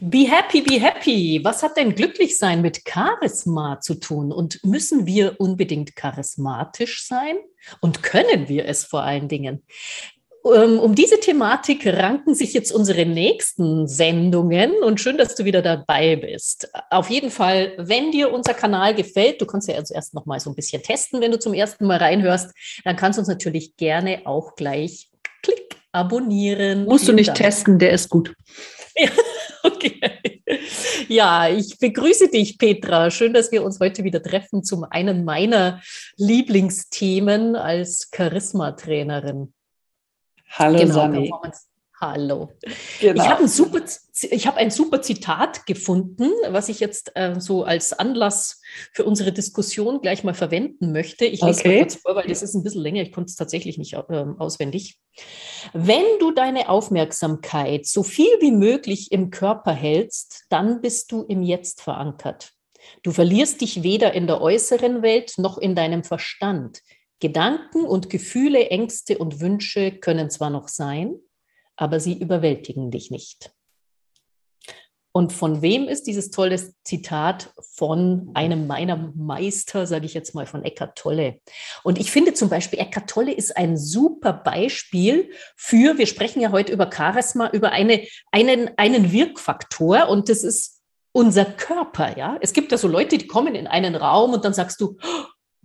Be happy, be happy. Was hat denn Glücklichsein mit Charisma zu tun? Und müssen wir unbedingt charismatisch sein? Und können wir es vor allen Dingen? Um diese Thematik ranken sich jetzt unsere nächsten Sendungen und schön, dass du wieder dabei bist. Auf jeden Fall, wenn dir unser Kanal gefällt, du kannst ja also erst noch mal so ein bisschen testen, wenn du zum ersten Mal reinhörst, dann kannst du uns natürlich gerne auch gleich klick abonnieren. Musst du nicht testen, der ist gut. Ja, okay. Ja, ich begrüße dich, Petra. Schön, dass wir uns heute wieder treffen zum einen meiner Lieblingsthemen als Charisma-Trainerin. Hallo, genau, Sanni. Hallo. Genau. Ich habe ein super Zitat gefunden, was ich jetzt so als Anlass für unsere Diskussion gleich mal verwenden möchte. Ich lese mal kurz vor, weil das ist ein bisschen länger. Ich konnte es tatsächlich nicht auswendig. Wenn du deine Aufmerksamkeit so viel wie möglich im Körper hältst, dann bist du im Jetzt verankert. Du verlierst dich weder in der äußeren Welt noch in deinem Verstand. Gedanken und Gefühle, Ängste und Wünsche können zwar noch sein, aber sie überwältigen dich nicht. Und von wem ist dieses tolle Zitat? Von einem meiner Meister, sage ich jetzt mal, von Eckhart Tolle. Und ich finde zum Beispiel, Eckhart Tolle ist ein super Beispiel für, wir sprechen ja heute über Charisma, über einen Wirkfaktor, und das ist unser Körper. Ja? Es gibt da so Leute, die kommen in einen Raum und dann sagst du,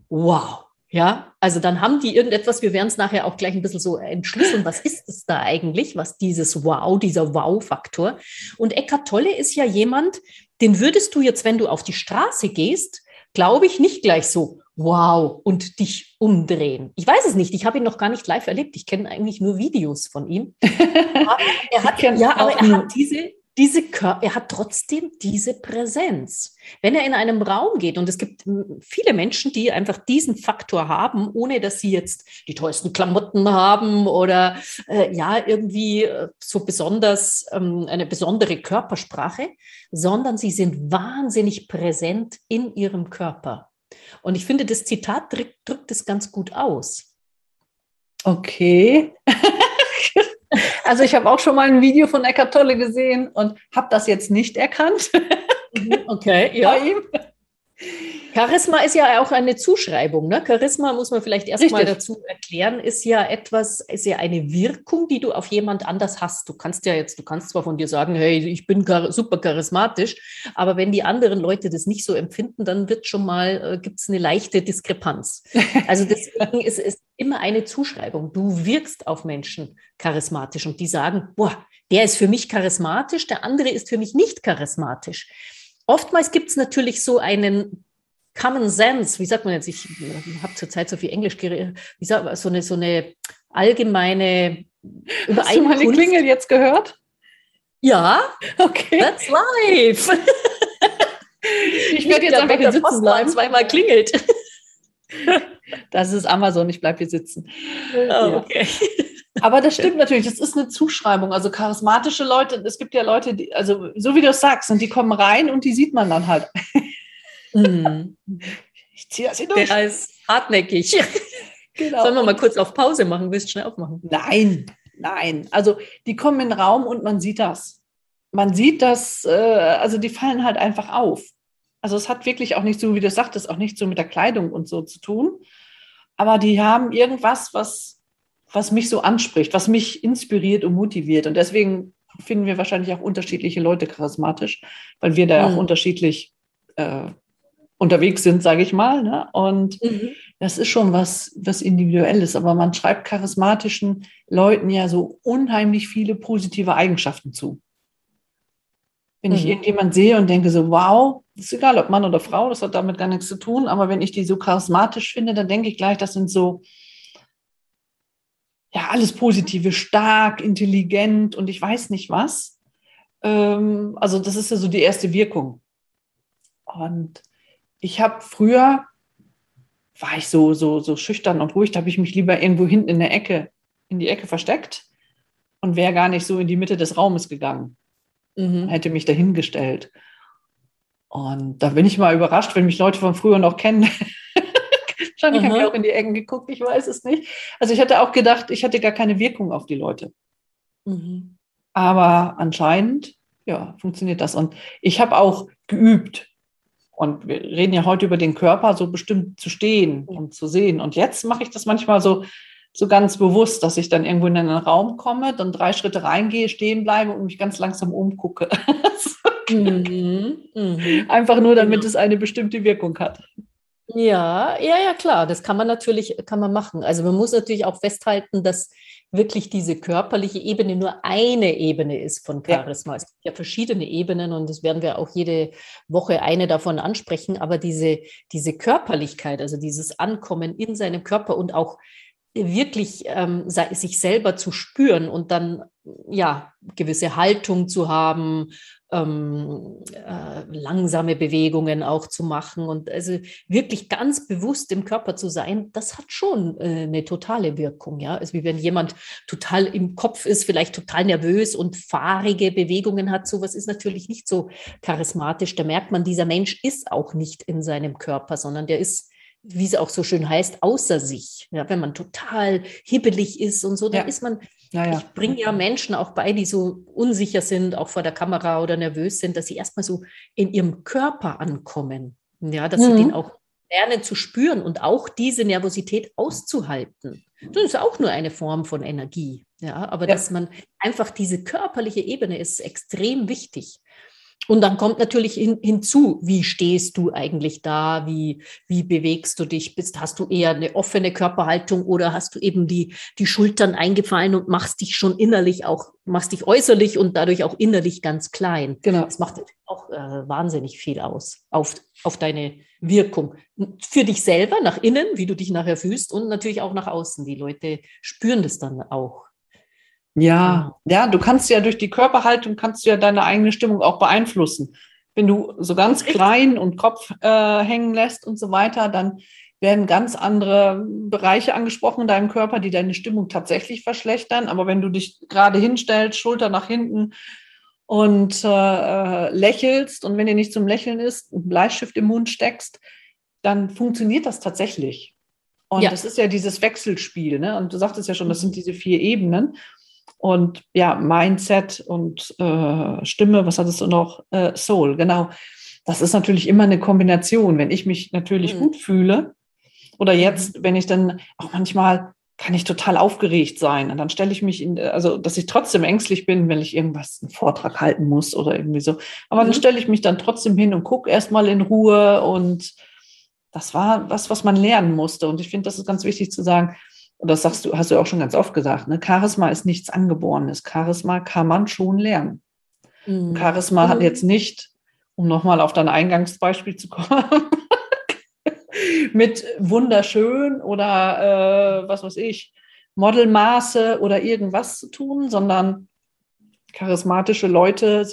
wow. Ja, also dann haben die irgendetwas, wir werden es nachher auch gleich ein bisschen so entschlüsseln, was ist es da eigentlich, was dieses Wow, dieser Wow-Faktor. Und Eckhart Tolle ist ja jemand, den würdest du jetzt, wenn du auf die Straße gehst, glaube ich, nicht gleich so wow und dich umdrehen. Ich weiß es nicht, ich habe ihn noch gar nicht live erlebt, ich kenne eigentlich nur Videos von ihm. Aber er hat trotzdem diese Präsenz. Wenn er in einem Raum geht, und es gibt viele Menschen, die einfach diesen Faktor haben, ohne dass sie jetzt die teuersten Klamotten haben oder eine besondere Körpersprache, sondern sie sind wahnsinnig präsent in ihrem Körper. Und ich finde, das Zitat drückt es ganz gut aus. Okay. Also ich habe auch schon mal ein Video von Eckhart Tolle gesehen und habe das jetzt nicht erkannt. Okay, ja. Charisma ist ja auch eine Zuschreibung. Ne? Charisma, muss man vielleicht erstmal dazu erklären, ist ja eine Wirkung, die du auf jemand anders hast. Du kannst zwar von dir sagen, hey, ich bin super charismatisch, aber wenn die anderen Leute das nicht so empfinden, dann gibt's eine leichte Diskrepanz. Also deswegen ist es immer eine Zuschreibung. Du wirkst auf Menschen charismatisch und die sagen, boah, der ist für mich charismatisch, der andere ist für mich nicht charismatisch. Oftmals gibt es natürlich so einen Common Sense, wie sagt man jetzt, ich habe zurzeit so viel Englisch geredet, so eine allgemeine Übereinkunft. Hast du meine Klingel jetzt gehört? Ja, okay. That's life. Ich werde jetzt einfach hier sitzen bleiben. Zweimal klingelt. Das ist Amazon, ich bleibe hier sitzen. Oh, okay. Aber das stimmt natürlich, das ist eine Zuschreibung. Also charismatische Leute, es gibt ja Leute, die, also so wie du es sagst, und die kommen rein und die sieht man dann halt. Ich ziehe das hier durch. Der ist hartnäckig. Genau. Sollen wir mal kurz auf Pause machen? Willst du schnell aufmachen? Nein. Also die kommen in den Raum und man sieht das. Also die fallen halt einfach auf. Also es hat wirklich auch nicht so, wie du sagtest, auch nicht so mit der Kleidung und so zu tun. Aber die haben irgendwas, was mich so anspricht, was mich inspiriert und motiviert. Und deswegen finden wir wahrscheinlich auch unterschiedliche Leute charismatisch, weil wir da auch unterschiedlich unterwegs sind, sage ich mal. Ne? Und das ist schon was Individuelles. Aber man schreibt charismatischen Leuten ja so unheimlich viele positive Eigenschaften zu. Wenn ich irgendjemand sehe und denke so, wow, ist egal, ob Mann oder Frau, das hat damit gar nichts zu tun. Aber wenn ich die so charismatisch finde, dann denke ich gleich, das sind so, ja, alles Positive, stark, intelligent und ich weiß nicht was. Also das ist ja so die erste Wirkung. Und ich habe früher, war ich so schüchtern und ruhig, da habe ich mich lieber irgendwo hinten in die Ecke versteckt und wäre gar nicht so in die Mitte des Raumes gegangen. Hätte mich dahingestellt. Und da bin ich mal überrascht, wenn mich Leute von früher noch kennen. Wahrscheinlich haben wir auch in die Ecken geguckt, ich weiß es nicht. Also ich hatte auch gedacht, ich hatte gar keine Wirkung auf die Leute. Mhm. Aber anscheinend, ja, funktioniert das. Und ich habe auch geübt. Und wir reden ja heute über den Körper, so bestimmt zu stehen und zu sehen. Und jetzt mache ich das manchmal so ganz bewusst, dass ich dann irgendwo in einen Raum komme, dann 3 Schritte reingehe, stehen bleibe und mich ganz langsam umgucke. Mhm. Mhm. Einfach nur, damit es eine bestimmte Wirkung hat. Ja, klar, das kann man machen. Also man muss natürlich auch festhalten, dass wirklich diese körperliche Ebene nur eine Ebene ist von Charisma. Ja. Es gibt ja verschiedene Ebenen und das werden wir auch jede Woche eine davon ansprechen. Aber diese Körperlichkeit, also dieses Ankommen in seinem Körper und auch wirklich sich selber zu spüren und dann ja gewisse Haltung zu haben, langsame Bewegungen auch zu machen und also wirklich ganz bewusst im Körper zu sein, das hat schon eine totale Wirkung, ja, also wie wenn jemand total im Kopf ist, vielleicht total nervös und fahrige Bewegungen hat, sowas ist natürlich nicht so charismatisch, da merkt man, dieser Mensch ist auch nicht in seinem Körper, sondern der ist, wie es auch so schön heißt, außer sich. Ja, wenn man total hibbelig ist und so, dann ist man, ich bringe ja Menschen auch bei, die so unsicher sind, auch vor der Kamera oder nervös sind, dass sie erstmal so in ihrem Körper ankommen. Ja, dass sie den auch lernen zu spüren und auch diese Nervosität auszuhalten. Das ist auch nur eine Form von Energie. Ja, aber dass man einfach diese körperliche Ebene ist extrem wichtig. Und dann kommt natürlich hinzu, wie stehst du eigentlich da, wie bewegst du dich, hast du eher eine offene Körperhaltung oder hast du eben die Schultern eingefallen und machst dich schon innerlich auch, machst dich äußerlich und dadurch auch innerlich ganz klein. Genau. Das macht auch wahnsinnig viel aus auf deine Wirkung. Für dich selber, nach innen, wie du dich nachher fühlst und natürlich auch nach außen. Die Leute spüren das dann auch. Ja, du kannst ja durch die Körperhaltung deine eigene Stimmung auch beeinflussen. Wenn du so ganz klein und Kopf hängen lässt und so weiter, dann werden ganz andere Bereiche angesprochen in deinem Körper, die deine Stimmung tatsächlich verschlechtern. Aber wenn du dich gerade hinstellst, Schulter nach hinten und lächelst und wenn dir nicht zum Lächeln ist, einen Bleistift im Mund steckst, dann funktioniert das tatsächlich. Und das ist ja dieses Wechselspiel, ne? Und du sagtest ja schon, das sind diese 4 Ebenen. Und ja, Mindset und Stimme, was hattest du noch? Soul, genau. Das ist natürlich immer eine Kombination. Wenn ich mich natürlich gut fühle oder jetzt, wenn ich dann auch manchmal kann ich total aufgeregt sein und dann stelle ich mich dass ich trotzdem ängstlich bin, wenn ich irgendwas, einen Vortrag halten muss oder irgendwie so. Aber dann stelle ich mich dann trotzdem hin und gucke erstmal in Ruhe und das war was man lernen musste. Und ich finde, das ist ganz wichtig zu sagen. Und das hast du auch schon ganz oft gesagt, ne? Charisma ist nichts Angeborenes. Charisma kann man schon lernen. Mhm. Charisma hat jetzt nicht, um nochmal auf dein Eingangsbeispiel zu kommen, mit wunderschön oder was weiß ich, Modelmaße oder irgendwas zu tun, sondern charismatische Leute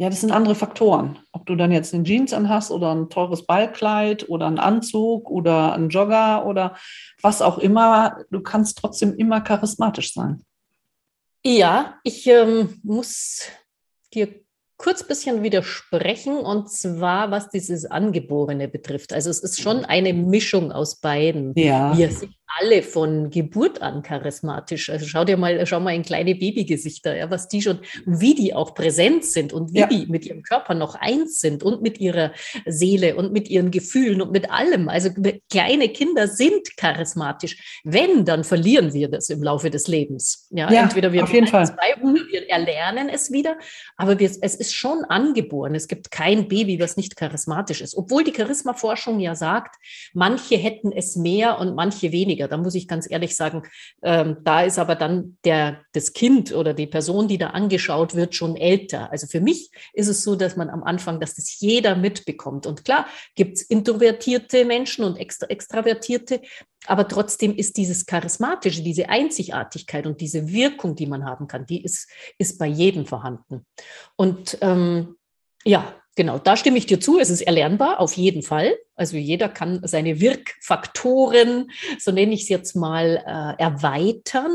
das sind andere Faktoren. Ob du dann jetzt eine Jeans anhast oder ein teures Ballkleid oder einen Anzug oder einen Jogger oder was auch immer, du kannst trotzdem immer charismatisch sein. Ja, ich muss dir kurz ein bisschen widersprechen und zwar, was dieses Angeborene betrifft. Also es ist schon eine Mischung aus beiden. Ja. Wir sind alle von Geburt an charismatisch. Also schau mal in kleine Babygesichter, ja, was die schon, wie die auch präsent sind und wie die mit ihrem Körper noch eins sind und mit ihrer Seele und mit ihren Gefühlen und mit allem. Also kleine Kinder sind charismatisch. Wenn, dann verlieren wir das im Laufe des Lebens. Ja, entweder wir auf jeden Fall. Wir erlernen es wieder, aber es ist schon angeboren. Es gibt kein Baby, was nicht charismatisch ist. Obwohl die Charismaforschung ja sagt, manche hätten es mehr und manche weniger. Da muss ich ganz ehrlich sagen, da ist aber dann das Kind oder die Person, die da angeschaut wird, schon älter. Also für mich ist es so, dass man am Anfang, dass das jeder mitbekommt. Und klar, gibt es introvertierte Menschen und extravertierte, aber trotzdem ist dieses Charismatische, diese Einzigartigkeit und diese Wirkung, die man haben kann, die ist bei jedem vorhanden. Und genau, da stimme ich dir zu. Es ist erlernbar, auf jeden Fall. Also jeder kann seine Wirkfaktoren, so nenne ich es jetzt mal, erweitern.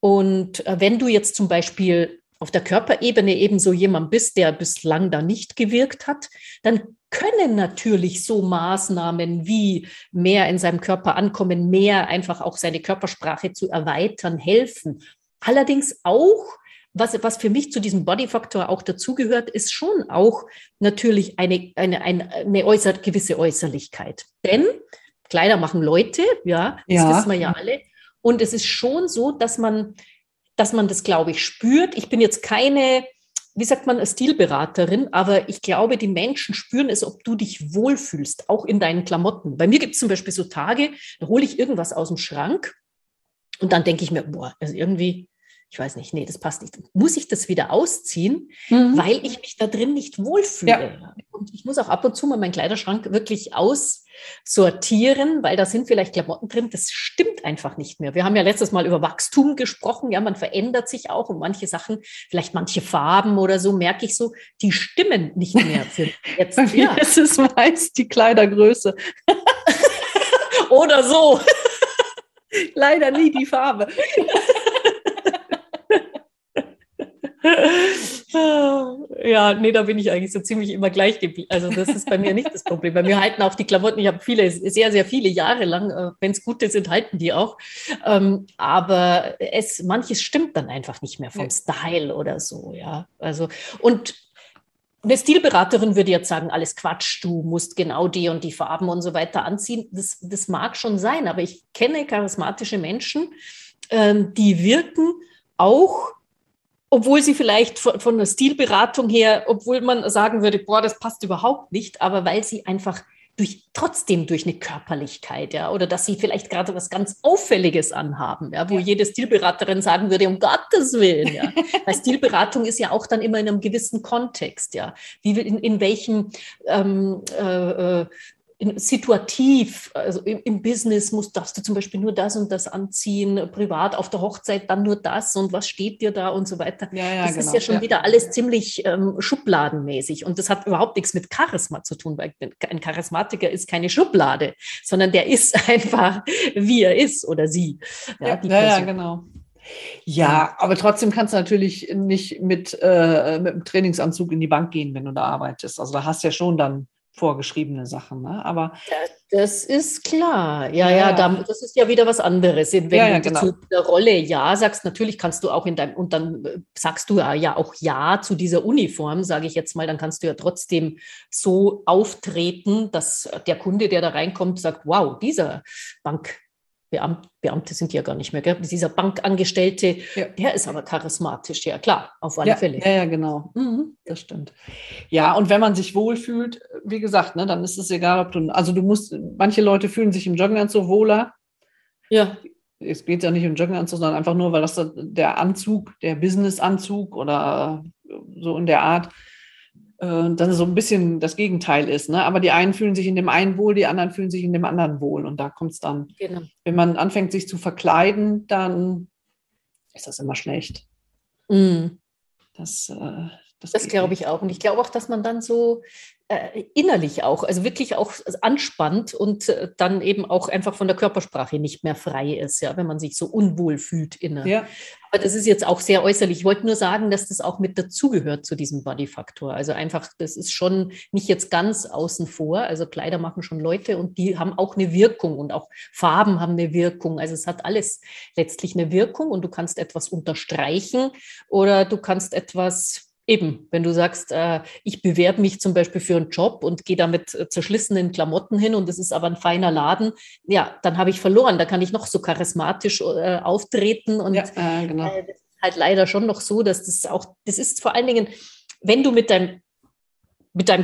Und wenn du jetzt zum Beispiel auf der Körperebene eben so jemand bist, der bislang da nicht gewirkt hat, dann können natürlich so Maßnahmen wie mehr in seinem Körper ankommen, mehr einfach auch seine Körpersprache zu erweitern, helfen. Allerdings auch, was für mich zu diesem Body-Faktor auch dazugehört, ist schon auch natürlich eine gewisse Äußerlichkeit. Denn Kleider machen Leute, ja, das wissen wir ja alle. Und es ist schon so, dass man das, glaube ich, spürt. Ich bin jetzt keine, wie sagt man, Stilberaterin, aber ich glaube, die Menschen spüren es, ob du dich wohlfühlst, auch in deinen Klamotten. Bei mir gibt es zum Beispiel so Tage, da hole ich irgendwas aus dem Schrank und dann denke ich mir, boah, also irgendwie, ich weiß nicht, nee, das passt nicht. Muss ich das wieder ausziehen, weil ich mich da drin nicht wohlfühle? Ja. Und ich muss auch ab und zu mal meinen Kleiderschrank wirklich aussortieren, weil da sind vielleicht Klamotten drin, das stimmt einfach nicht mehr. Wir haben ja letztes Mal über Wachstum gesprochen, ja, man verändert sich auch und manche Sachen, vielleicht manche Farben oder so, merke ich so, die stimmen nicht mehr für jetzt. Ja. Es ist meist die Kleidergröße. Oder so. Leider nie die Farbe. Ja, nee, da bin ich eigentlich so ziemlich immer gleich geblieben. Also das ist bei mir nicht das Problem. Bei mir halten auch die Klamotten, ich habe viele, sehr, sehr viele Jahre lang, wenn es gute sind, halten die auch. Aber manches stimmt dann einfach nicht mehr vom Style oder so, ja. Also, und eine Stilberaterin würde jetzt sagen, alles Quatsch, du musst genau die und die Farben und so weiter anziehen. Das mag schon sein, aber ich kenne charismatische Menschen, die wirken auch, obwohl sie vielleicht von der Stilberatung her, obwohl man sagen würde, boah, das passt überhaupt nicht, aber weil sie einfach trotzdem durch eine Körperlichkeit, ja, oder dass sie vielleicht gerade was ganz Auffälliges anhaben, ja, wo jede Stilberaterin sagen würde, um Gottes Willen, ja. Weil Stilberatung ist ja auch dann immer in einem gewissen Kontext, ja. Wie in welchem situativ, also im Business darfst du zum Beispiel nur das und das anziehen, privat auf der Hochzeit dann nur das und was steht dir da und so weiter. Ja, das ist ja schon wieder alles ziemlich schubladenmäßig und das hat überhaupt nichts mit Charisma zu tun, weil ein Charismatiker ist keine Schublade, sondern der ist einfach, wie er ist oder sie. Ja, genau. Ja, aber trotzdem kannst du natürlich nicht mit dem Trainingsanzug in die Bank gehen, wenn du da arbeitest. Also da hast du ja schon dann vorgeschriebene Sachen, ne? Aber das ist klar. Ja. Das ist ja wieder was anderes. Wenn du zu der Rolle Ja sagst, natürlich kannst du auch und dann sagst du ja auch Ja zu dieser Uniform, sage ich jetzt mal, dann kannst du ja trotzdem so auftreten, dass der Kunde, der da reinkommt, sagt, wow, dieser Beamte sind die ja gar nicht mehr, gell? Dieser Bankangestellte, der ist aber charismatisch, ja klar, auf alle Fälle. Ja, genau, das stimmt. Ja, und wenn man sich wohlfühlt, wie gesagt, ne, dann ist es egal, manche Leute fühlen sich im Jogginganzug wohler. Ja. Es geht ja nicht im Jogginganzug, sondern einfach nur, weil das der Anzug, der Businessanzug oder so in der Art, dann so ein bisschen das Gegenteil ist, ne? Aber die einen fühlen sich in dem einen wohl, die anderen fühlen sich in dem anderen wohl und da kommt es dann. Genau. Wenn man anfängt, sich zu verkleiden, dann ist das immer schlecht. Mm. Das glaube ich auch und ich glaube auch, dass man dann so innerlich auch, also wirklich auch anspannt und dann eben auch einfach von der Körpersprache nicht mehr frei ist, ja, wenn man sich so unwohl fühlt innerlich. Ja. Aber das ist jetzt auch sehr äußerlich. Ich wollte nur sagen, dass das auch mit dazugehört zu diesem Body-Faktor. Also einfach, das ist schon nicht jetzt ganz außen vor. Also Kleider machen schon Leute und die haben auch eine Wirkung und auch Farben haben eine Wirkung. Also es hat alles letztlich eine Wirkung und du kannst etwas unterstreichen oder du kannst etwas... Eben, wenn du sagst, ich bewerbe mich zum Beispiel für einen Job und gehe da mit zerschlissenen Klamotten hin und es ist aber ein feiner Laden, ja, dann habe ich verloren. Da kann ich noch so charismatisch auftreten und das ist halt leider schon noch so, dass das ist vor allen Dingen, wenn du mit deinem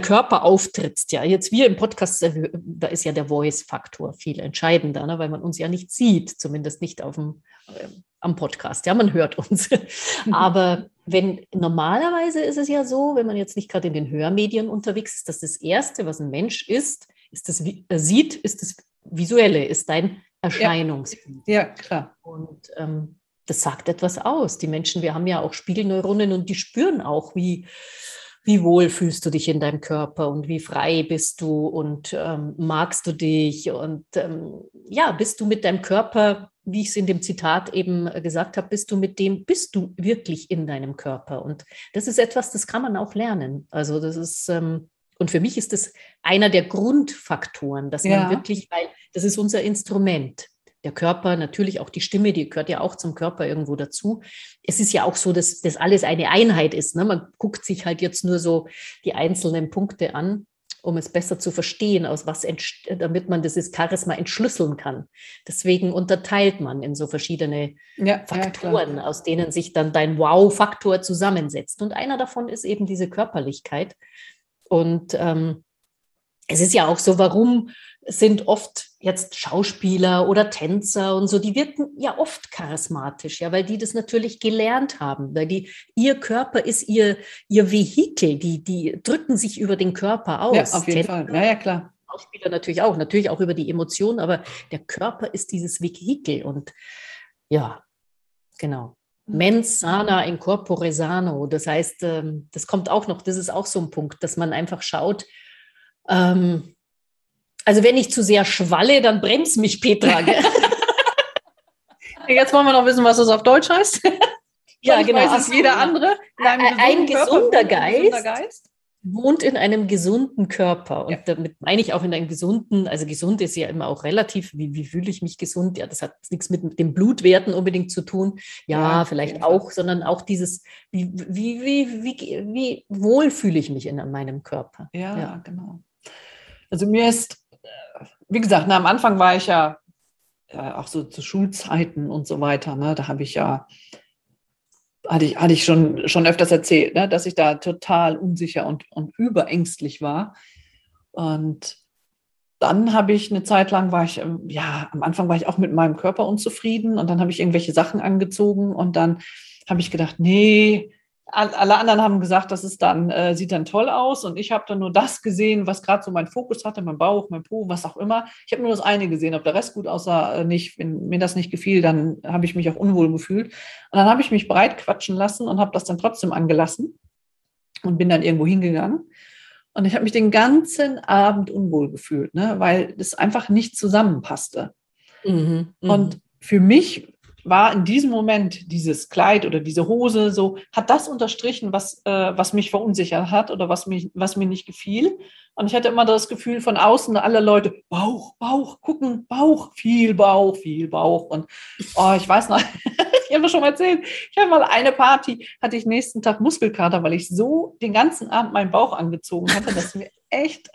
Körper auftrittst, ja, jetzt wir im Podcast, da ist ja der Voice-Faktor viel entscheidender, ne, weil man uns ja nicht sieht, zumindest nicht am Podcast, ja, man hört uns. Aber normalerweise ist es ja so, wenn man jetzt nicht gerade in den Hörmedien unterwegs ist, dass das Erste, was ein Mensch sieht, ist das Visuelle, ist dein Erscheinungsbild. Ja, klar. Und das sagt etwas aus. Die Menschen, wir haben ja auch Spiegelneuronen und die spüren auch, wie wohl fühlst du dich in deinem Körper und wie frei bist du und magst du dich und bist du mit deinem Körper, wie ich es in dem Zitat eben gesagt habe, bist du wirklich in deinem Körper und das ist etwas, das kann man auch lernen. Also das ist, und für mich ist das einer der Grundfaktoren, dass man wirklich, weil das ist unser Instrument. der Körper, natürlich auch die Stimme, die gehört ja auch zum Körper irgendwo dazu. Es ist ja auch so, dass das alles eine Einheit ist, ne? Man guckt sich halt jetzt nur so die einzelnen Punkte an, um es besser zu verstehen, aus was damit man dieses Charisma entschlüsseln kann. Deswegen unterteilt man in so verschiedene Faktoren, aus denen sich dann dein Wow-Faktor zusammensetzt. Und einer davon ist eben diese Körperlichkeit. Und es ist ja auch so, warum sind oft jetzt Schauspieler oder Tänzer und so, die wirken ja oft charismatisch, ja, weil die das natürlich gelernt haben, weil ihr Körper ist ihr Vehikel, die drücken sich über den Körper aus. Ja, auf jeden Tänzer, Fall, ja, klar. Schauspieler natürlich auch über die Emotionen, aber der Körper ist dieses Vehikel und ja, genau. Mens sana in corpore sano, das heißt, das kommt auch noch, das ist auch so ein Punkt, dass man einfach schaut, also wenn ich zu sehr schwalle, dann bremst mich Petra. Gell? Jetzt wollen wir noch wissen, was das auf Deutsch heißt. Ja, genau. Weiß es jeder andere. Ein gesunder Geist wohnt in einem gesunden Körper. Und damit meine ich auch in einem gesunden, also gesund ist ja immer auch relativ, wie fühle ich mich gesund? Ja, das hat nichts mit den Blutwerten unbedingt zu tun. Ja, vielleicht auch, sondern auch dieses, wie wohl fühle ich mich in meinem Körper? Ja, genau. Also mir ist, wie gesagt, am Anfang war ich ja auch so zu Schulzeiten und so weiter, ne, da habe ich ja, hatte ich schon öfters erzählt, ne, dass ich da total unsicher und überängstlich war. Und dann habe ich eine Zeit lang, am Anfang war ich auch mit meinem Körper unzufrieden und dann habe ich irgendwelche Sachen angezogen und dann habe ich gedacht, nee, alle anderen haben gesagt, das ist dann, sieht dann toll aus und ich habe dann nur das gesehen, was gerade so mein Fokus hatte, mein Bauch, mein Po, was auch immer. Ich habe nur das eine gesehen, ob der Rest gut aussah, nicht. Wenn mir das nicht gefiel, dann habe ich mich auch unwohl gefühlt. Und dann habe ich mich breit quatschen lassen und habe das dann trotzdem angelassen und bin dann irgendwo hingegangen. Und ich habe mich den ganzen Abend unwohl gefühlt, ne, weil das einfach nicht zusammenpasste. Und für mich war in diesem Moment dieses Kleid oder diese Hose so, hat das unterstrichen, was mich verunsichert hat oder was mir nicht gefiel. Und ich hatte immer das Gefühl von außen, alle Leute, Bauch, gucken, Bauch, viel Bauch. Und ich weiß noch, ich habe das schon mal erzählt, ich hatte mal eine Party, hatte ich nächsten Tag Muskelkater, weil ich so den ganzen Abend meinen Bauch angezogen hatte, dass mir echt...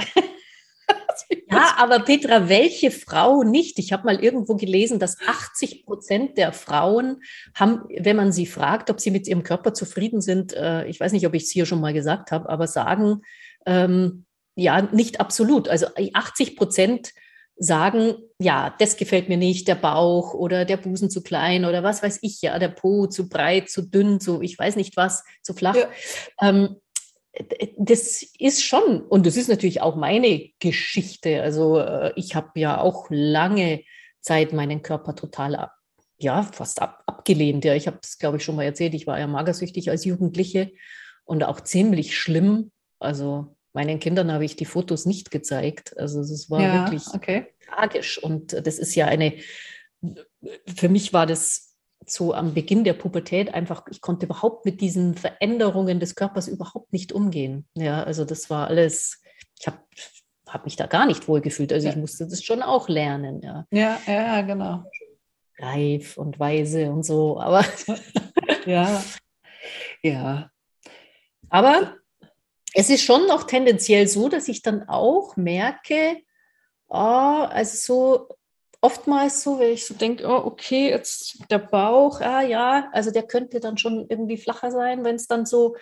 Ja, aber Petra, welche Frau nicht? Ich habe mal irgendwo gelesen, dass 80% der Frauen haben, wenn man sie fragt, ob sie mit ihrem Körper zufrieden sind, ich weiß nicht, ob ich es hier schon mal gesagt habe, aber sagen, nicht absolut. Also 80% sagen, ja, das gefällt mir nicht, der Bauch oder der Busen zu klein oder was weiß ich, ja, der Po zu breit, zu dünn, so ich weiß nicht was, zu flach. Ja. Das ist schon, und das ist natürlich auch meine Geschichte, also ich habe ja auch lange Zeit meinen Körper total abgelehnt. Ja. Ich habe es, glaube ich, schon mal erzählt, ich war ja magersüchtig als Jugendliche und auch ziemlich schlimm. Also meinen Kindern habe ich die Fotos nicht gezeigt. Also es war wirklich tragisch. Und das ist ja für mich war das... so am Beginn der Pubertät einfach, ich konnte überhaupt mit diesen Veränderungen des Körpers überhaupt nicht umgehen. Ja, also das war alles, ich habe mich da gar nicht wohl gefühlt. Also ich musste das schon auch lernen. Ja, genau. Reif und weise und so, aber... ja. Aber es ist schon noch tendenziell so, dass ich dann auch merke, oftmals so, wenn ich so denke, jetzt der Bauch, also der könnte dann schon irgendwie flacher sein, wenn es dann so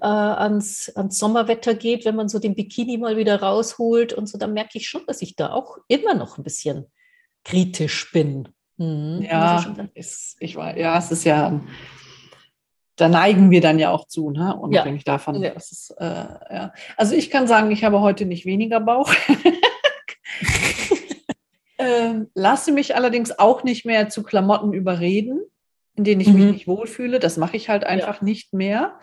ans Sommerwetter geht, wenn man so den Bikini mal wieder rausholt und so, dann merke ich schon, dass ich da auch immer noch ein bisschen kritisch bin. Es ist ja, da neigen wir dann ja auch zu, ne? Unabhängig davon. Ja. Das ist, Also ich kann sagen, ich habe heute nicht weniger Bauch. Lasse mich allerdings auch nicht mehr zu Klamotten überreden, in denen ich mich nicht wohlfühle. Das mache ich halt einfach nicht mehr.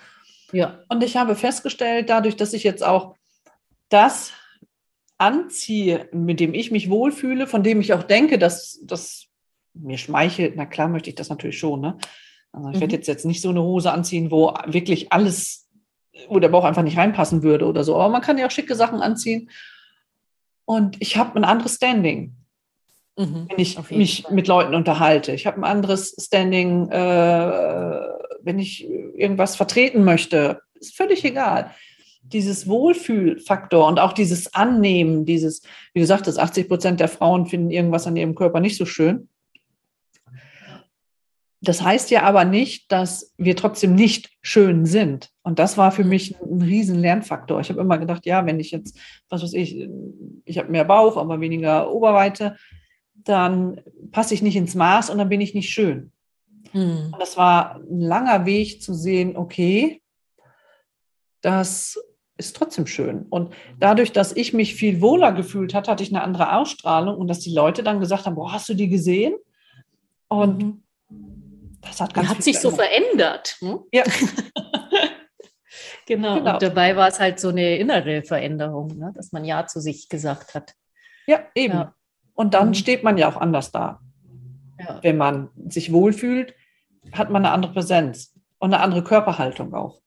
Ja. Und ich habe festgestellt, dadurch, dass ich jetzt auch das anziehe, mit dem ich mich wohlfühle, von dem ich auch denke, dass das mir schmeichelt, na klar möchte ich das natürlich schon. Ne? Also ich werde jetzt nicht so eine Hose anziehen, wo wirklich alles, wo der Bauch einfach nicht reinpassen würde oder so. Aber man kann ja auch schicke Sachen anziehen. Und ich habe ein anderes Standing. wenn ich mich mit Leuten unterhalte. Ich habe ein anderes Standing, wenn ich irgendwas vertreten möchte. Ist völlig egal. Dieses Wohlfühlfaktor und auch dieses Annehmen, dieses, wie du sagtest, 80% der Frauen finden irgendwas an ihrem Körper nicht so schön. Das heißt ja aber nicht, dass wir trotzdem nicht schön sind. Und das war für mich ein riesen Lernfaktor. Ich habe immer gedacht, ja, wenn ich jetzt, was weiß ich, ich habe mehr Bauch, aber weniger Oberweite, dann passe ich nicht ins Maß und dann bin ich nicht schön. Hm. Und das war ein langer Weg zu sehen, okay, das ist trotzdem schön. Und dadurch, dass ich mich viel wohler gefühlt hatte, hatte ich eine andere Ausstrahlung und dass die Leute dann gesagt haben, boah, hast du die gesehen? Und das hat ganz hat sich so verändert. Hm? Ja. Genau. Und dabei war es halt so eine innere Veränderung, ne? Dass man Ja zu sich gesagt hat. Ja, eben. Ja. Und dann steht man ja auch anders da. Ja. Wenn man sich wohlfühlt, hat man eine andere Präsenz und eine andere Körperhaltung auch.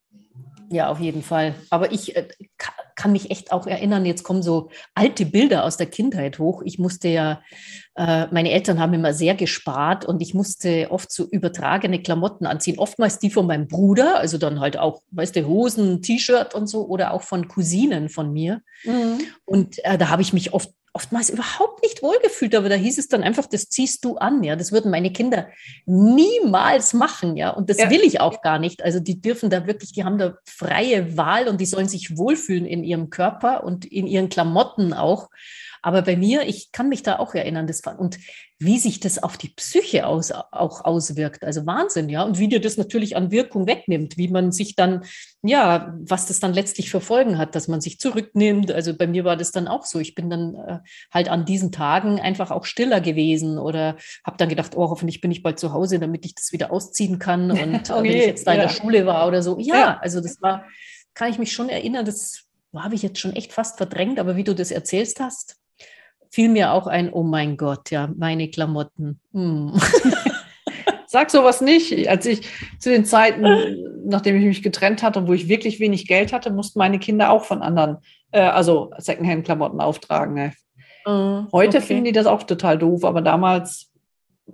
Ja, auf jeden Fall. Aber ich kann mich echt auch erinnern, jetzt kommen so alte Bilder aus der Kindheit hoch. Ich musste ja, meine Eltern haben immer sehr gespart und ich musste oft so übertragene Klamotten anziehen. Oftmals die von meinem Bruder, also dann halt auch, weißt du, Hosen, T-Shirt und so oder auch von Cousinen von mir. Mhm. Und da habe ich mich oftmals überhaupt nicht wohlgefühlt, aber da hieß es dann einfach, das ziehst du an, ja, das würden meine Kinder niemals machen, ja, und das will ich auch gar nicht, also die dürfen da wirklich, die haben da freie Wahl und die sollen sich wohlfühlen in ihrem Körper und in ihren Klamotten auch, aber bei mir, ich kann mich da auch erinnern, das war, und wie sich das auf die Psyche auch auswirkt, also Wahnsinn, ja, und wie dir das natürlich an Wirkung wegnimmt, wie man sich dann, ja, was das dann letztlich für Folgen hat, dass man sich zurücknimmt, also bei mir war das dann auch so, ich bin dann halt an diesen Tagen einfach auch stiller gewesen oder habe dann gedacht, oh, hoffentlich bin ich bald zu Hause, damit ich das wieder ausziehen kann und okay, wenn ich jetzt da in der Schule war oder so, ja, also das war, kann ich mich schon erinnern, das habe ich jetzt schon echt fast verdrängt, aber wie du das erzählst hast, fiel mir auch ein, oh mein Gott, ja, meine Klamotten. Sag sowas nicht. Als ich zu den Zeiten, nachdem ich mich getrennt hatte und wo ich wirklich wenig Geld hatte, mussten meine Kinder auch von anderen, also Secondhand-Klamotten auftragen. Ne? Heute finden die das auch total doof, aber damals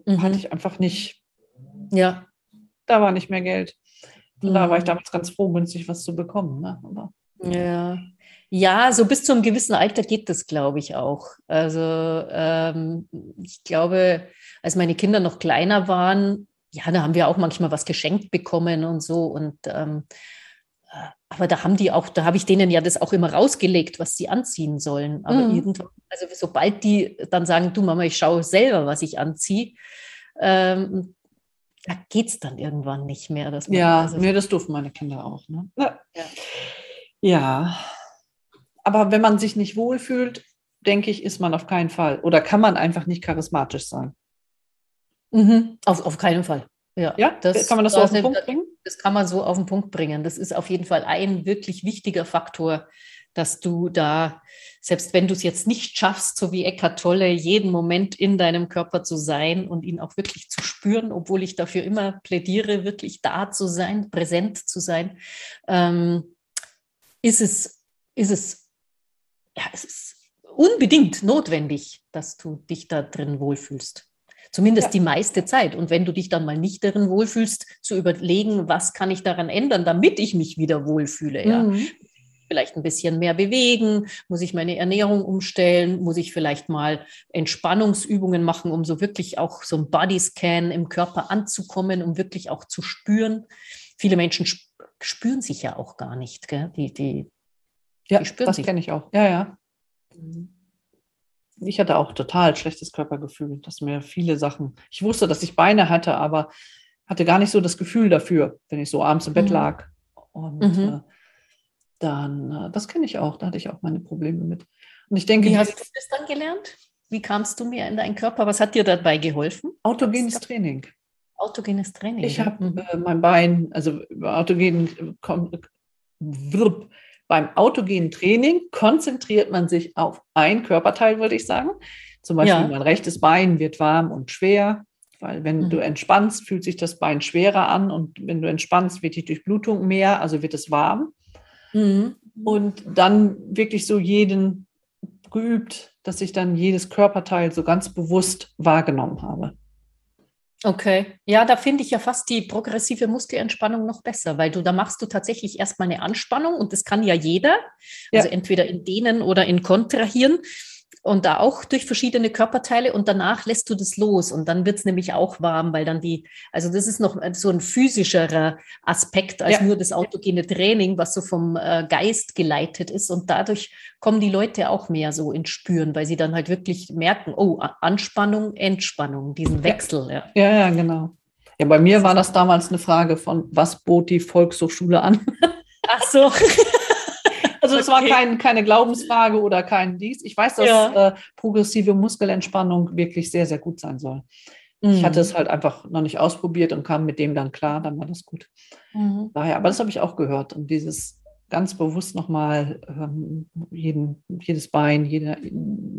hatte ich einfach nicht. Ja. Da war nicht mehr Geld. Und da war ich damals ganz froh, günstig was zu bekommen. Ne? Aber, ja, so bis zu einem gewissen Alter geht das, glaube ich, auch. Also ich glaube, als meine Kinder noch kleiner waren, ja, da haben wir auch manchmal was geschenkt bekommen und so. Und aber da habe ich denen ja das auch immer rausgelegt, was sie anziehen sollen. Aber irgendwann, also sobald die dann sagen, du Mama, ich schaue selber, was ich anziehe, da geht es dann irgendwann nicht mehr. Dass man das durften meine Kinder auch. Ne? Ja. Aber wenn man sich nicht wohlfühlt, denke ich, ist man auf keinen Fall oder kann man einfach nicht charismatisch sein. Mhm. Auf keinen Fall. Ja, das kann man das so auf den Punkt bringen? Das kann man so auf den Punkt bringen. Das ist auf jeden Fall ein wirklich wichtiger Faktor, dass du da, selbst wenn du es jetzt nicht schaffst, so wie Eckhart Tolle, jeden Moment in deinem Körper zu sein und ihn auch wirklich zu spüren, obwohl ich dafür immer plädiere, wirklich da zu sein, präsent zu sein, es ist unbedingt notwendig, dass du dich da drin wohlfühlst. Zumindest die meiste Zeit. Und wenn du dich dann mal nicht darin wohlfühlst, zu überlegen, was kann ich daran ändern, damit ich mich wieder wohlfühle. Ja? Vielleicht ein bisschen mehr bewegen, muss ich meine Ernährung umstellen, muss ich vielleicht mal Entspannungsübungen machen, um so wirklich auch so ein Bodyscan im Körper anzukommen, um wirklich auch zu spüren. Viele Menschen spüren sich ja auch gar nicht. Gell? Die spüren das sich. Kenne ich auch. Ja. Ich hatte auch total schlechtes Körpergefühl, dass mir viele Sachen, ich wusste, dass ich Beine hatte, aber hatte gar nicht so das Gefühl dafür, wenn ich so abends im Bett lag. Und dann, das kenne ich auch, da hatte ich auch meine Probleme mit. Und ich denke, wie hast du das dann gelernt? Wie kamst du mehr in deinen Körper? Was hat dir dabei geholfen? Autogenes Training. Ich habe mein Bein, also beim autogenen Training konzentriert man sich auf ein Körperteil, würde ich sagen. Zum Beispiel mein rechtes Bein wird warm und schwer, weil wenn du entspannst, fühlt sich das Bein schwerer an und wenn du entspannst, wird die Durchblutung mehr, also wird es warm. Und dann wirklich so jeden geübt, dass ich dann jedes Körperteil so ganz bewusst wahrgenommen habe. Okay, ja, da finde ich ja fast die progressive Muskelentspannung noch besser, weil da machst du tatsächlich erstmal eine Anspannung und das kann ja jeder, also entweder in Dehnen oder in Kontrahieren und da auch durch verschiedene Körperteile und danach lässt du das los und dann wird es nämlich auch warm, weil dann also das ist noch so ein physischerer Aspekt als nur das autogene Training, was so vom Geist geleitet ist und dadurch kommen die Leute auch mehr so ins Spüren, weil sie dann halt wirklich merken, oh, Anspannung, Entspannung, diesen Wechsel. Ja, genau. Ja, bei mir war das damals eine Frage von, was bot die Volkshochschule an? Ach so. Also es war keine Glaubensfrage oder kein dies. Ich weiß, dass progressive Muskelentspannung wirklich sehr, sehr gut sein soll. Mhm. Ich hatte es halt einfach noch nicht ausprobiert und kam mit dem dann klar, dann war das gut. Mhm. Daher, aber das habe ich auch gehört. Und dieses ganz bewusst nochmal jedes Bein, jede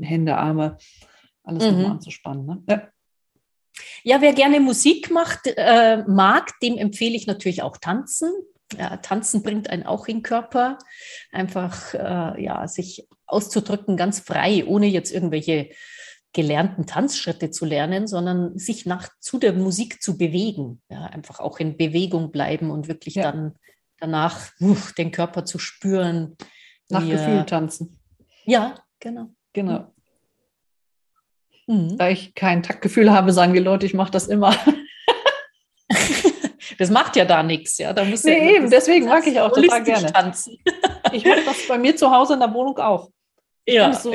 Hände, Arme, alles nochmal anzuspannen. Ne? Ja. Ja, wer gerne Musik mag, dem empfehle ich natürlich auch Tanzen. Ja, Tanzen bringt einen auch in den Körper, einfach sich auszudrücken, ganz frei, ohne jetzt irgendwelche gelernten Tanzschritte zu lernen, sondern sich zu der Musik zu bewegen, ja, einfach auch in Bewegung bleiben und wirklich dann danach den Körper zu spüren. Nach Gefühl tanzen. Ja, genau. Mhm. Da ich kein Taktgefühl habe, sagen die Leute, ich mache das immer. Das macht ja da nichts, ja. Da muss eben, deswegen mag ich auch total gerne tanzen. Ich mache das bei mir zu Hause in der Wohnung auch.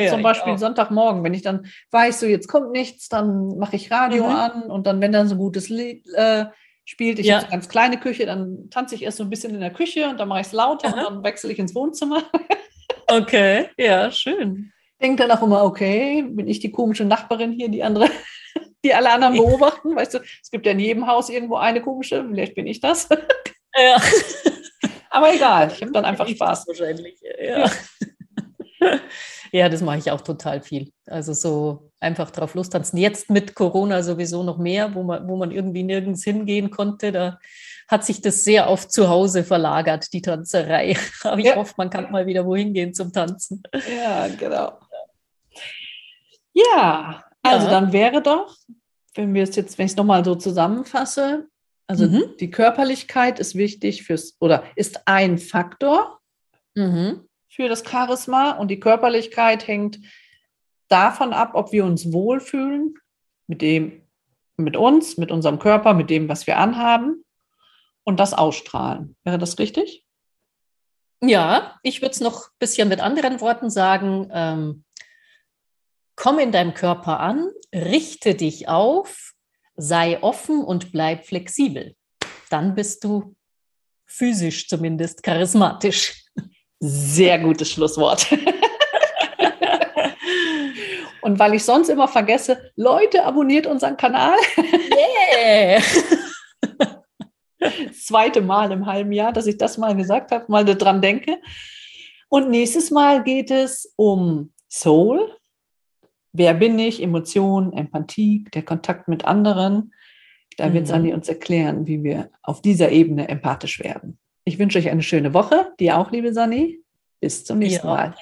Zum Beispiel Sonntagmorgen, wenn ich dann weiß, so jetzt kommt nichts, dann mache ich Radio an und dann, wenn dann so ein gutes Lied spielt, ich habe so eine ganz kleine Küche, dann tanze ich erst so ein bisschen in der Küche und dann mache ich es lauter und dann wechsle ich ins Wohnzimmer. Okay, ja, schön. Denke dann auch immer, okay, bin ich die komische Nachbarin hier, die alle anderen beobachten, weißt du, es gibt ja in jedem Haus irgendwo eine komische, vielleicht bin ich das. Ja. Aber egal, ich habe dann einfach Spaß. Wahrscheinlich, ja, das mache ich auch total viel. Also so einfach drauf lostanzen. Jetzt mit Corona sowieso noch mehr, wo man irgendwie nirgends hingehen konnte, da hat sich das sehr oft zu Hause verlagert, die Tanzerei. Aber ich hoffe, man kann mal wieder wohin gehen zum Tanzen. Ja, genau. Ja, also dann wäre doch, wenn ich es nochmal so zusammenfasse, also die Körperlichkeit ist wichtig ist ein Faktor für das Charisma und die Körperlichkeit hängt davon ab, ob wir uns wohlfühlen mit unserem Körper, mit dem, was wir anhaben und das ausstrahlen. Wäre das richtig? Ja, ich würde es noch ein bisschen mit anderen Worten sagen, komm in deinem Körper an, richte dich auf, sei offen und bleib flexibel. Dann bist du physisch zumindest charismatisch. Sehr gutes Schlusswort. Und weil ich sonst immer vergesse, Leute, abonniert unseren Kanal. Yeah! Das zweite Mal im halben Jahr, dass ich das mal gesagt habe, mal dran denke. Und nächstes Mal geht es um Soul. Wer bin ich? Emotionen, Empathie, der Kontakt mit anderen. Da wird Sanni uns erklären, wie wir auf dieser Ebene empathisch werden. Ich wünsche euch eine schöne Woche. Dir auch, liebe Sanni. Bis zum nächsten Mal.